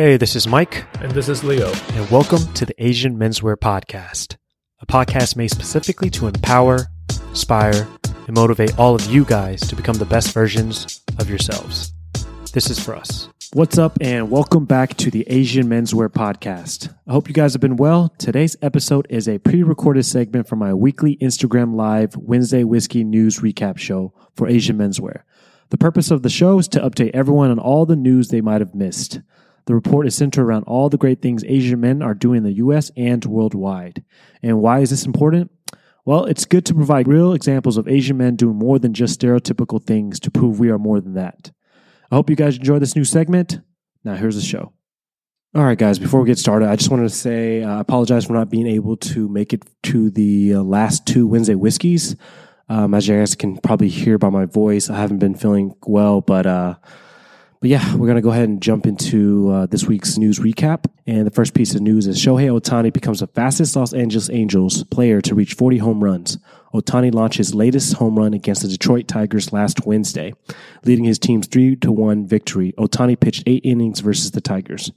Hey, this is Mike. And this is Leo. And welcome to the Asian Menswear Podcast, a podcast made specifically to empower, inspire, and motivate all of you guys to become the best versions of yourselves. This is for us. What's up, and welcome back to the Asian Menswear Podcast. I hope you guys have been well. Today's episode is a pre-recorded segment from my weekly Instagram Live Wednesday Whiskey News Recap Show for Asian Menswear. The purpose of the show is to update everyone on all the news they might have missed. The report is centered around all the great things Asian men are doing in the U.S. and worldwide. And why is this important? Well, it's good to provide real examples of Asian men doing more than just stereotypical things to prove we are more than that. I hope you guys enjoy this new segment. Now, here's the show. All right, guys, before we get started, I just wanted to say I apologize for not being able to make it to the last two Wednesday Whiskeys. As you guys can probably hear by my voice, I haven't been feeling well, But yeah, we're going to go ahead and jump into this week's news recap. And the first piece of news is Shohei Ohtani becomes the fastest Los Angeles Angels player to reach 40 home runs. Ohtani launched his latest home run against the Detroit Tigers last Wednesday, leading his team's 3-1 victory. Ohtani pitched 8 innings versus the Tigers.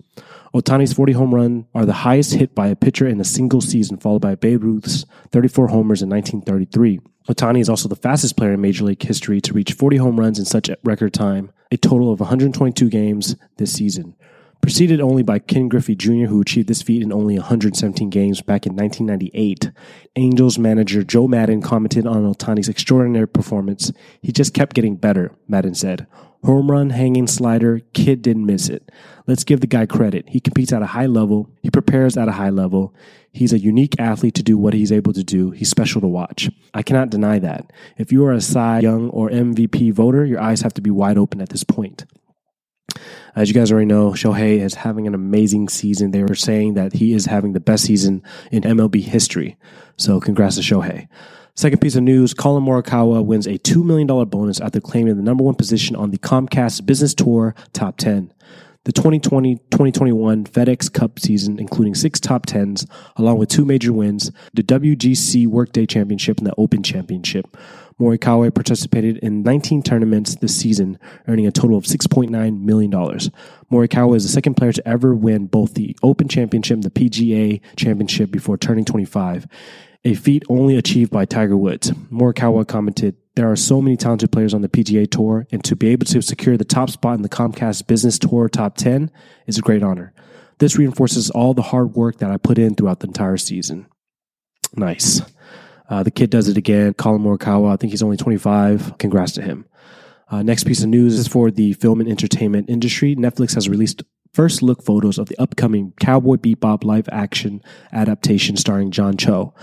Ohtani's 40 home runs are the highest hit by a pitcher in a single season, followed by Babe Ruth's 34 homers in 1933. Ohtani is also the fastest player in Major League history to reach 40 home runs in such record time, a total of 122 games this season, preceded only by Ken Griffey Jr., who achieved this feat in only 117 games back in 1998. Angels manager Joe Maddon commented on Ohtani's extraordinary performance. "He just kept getting better," Maddon said. "Home run, hanging slider, kid didn't miss it. Let's give the guy credit. He competes at a high level. He prepares at a high level. He's a unique athlete to do what he's able to do. He's special to watch. I cannot deny that. If you are a Cy Young or MVP voter, your eyes have to be wide open at this point." As you guys already know, Shohei is having an amazing season. They were saying that he is having the best season in MLB history. So congrats to Shohei. Second piece of news, Collin Morikawa wins a $2 million bonus after claiming the number one position on the Comcast Business Tour Top 10. The 2020-2021 FedEx Cup season, including 6 top 10s, along with 2 major wins, the WGC Workday Championship and the Open Championship. Morikawa participated in 19 tournaments this season, earning a total of $6.9 million. Morikawa is the second player to ever win both the Open Championship and the PGA Championship before turning 25, a feat only achieved by Tiger Woods. Morikawa commented, "There are so many talented players on the PGA Tour, and to be able to secure the top spot in the Comcast Business Tour Top 10 is a great honor. This reinforces all the hard work that I put in throughout the entire season." Nice. The kid does it again. Collin Morikawa, I think he's only 25. Congrats to him. Next piece of news is for the film and entertainment industry. Netflix has released first look photos of the upcoming Cowboy Bebop live action adaptation starring John Cho.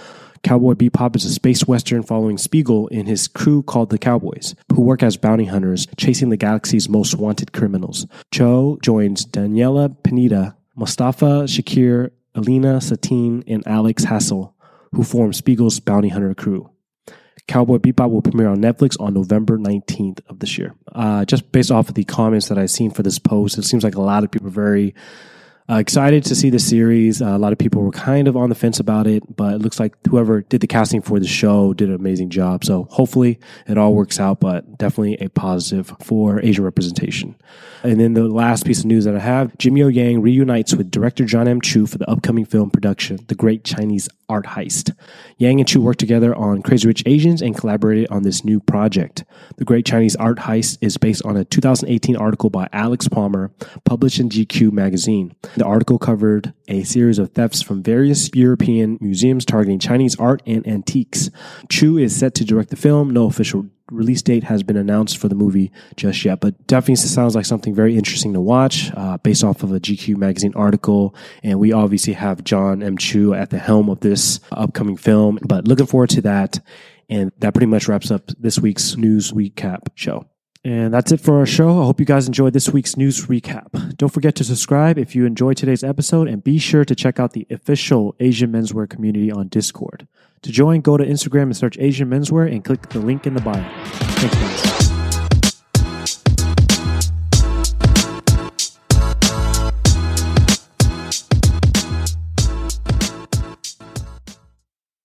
Cowboy Bebop is a space western following Spiegel and his crew called the Cowboys, who work as bounty hunters chasing the galaxy's most wanted criminals. Cho joins Daniela Panita, Mustafa Shakir, Alina Satine, and Alex Hassel, who form Spiegel's bounty hunter crew. Cowboy Bebop will premiere on Netflix on November 19th of this year. Just based off of the comments that I've seen for this post, it seems like a lot of people are very excited to see the series. A lot of people were kind of on the fence about it, but it looks like whoever did the casting for the show did an amazing job. So hopefully it all works out, but definitely a positive for Asian representation. And then the last piece of news that I have, Jimmy O. Yang reunites with director John M. Chu for the upcoming film production, The Great Chinese Art Heist. Yang and Chu worked together on Crazy Rich Asians and collaborated on this new project. The Great Chinese Art Heist is based on a 2018 article by Alex Palmer, published in GQ Magazine. The article covered a series of thefts from various European museums targeting Chinese art and antiques. Chu is set to direct the film. No official release date has been announced for the movie just yet, but definitely sounds like something very interesting to watch based off of a GQ magazine article. And we obviously have John M. Chu at the helm of this upcoming film, but looking forward to that. And that pretty much wraps up this week's news recap show. And that's it for our show. I hope you guys enjoyed this week's news recap. Don't forget to subscribe if you enjoyed today's episode, and be sure to check out the official Asian Menswear community on Discord. To join, go to Instagram and search Asian Menswear and click the link in the bio. Thanks, guys.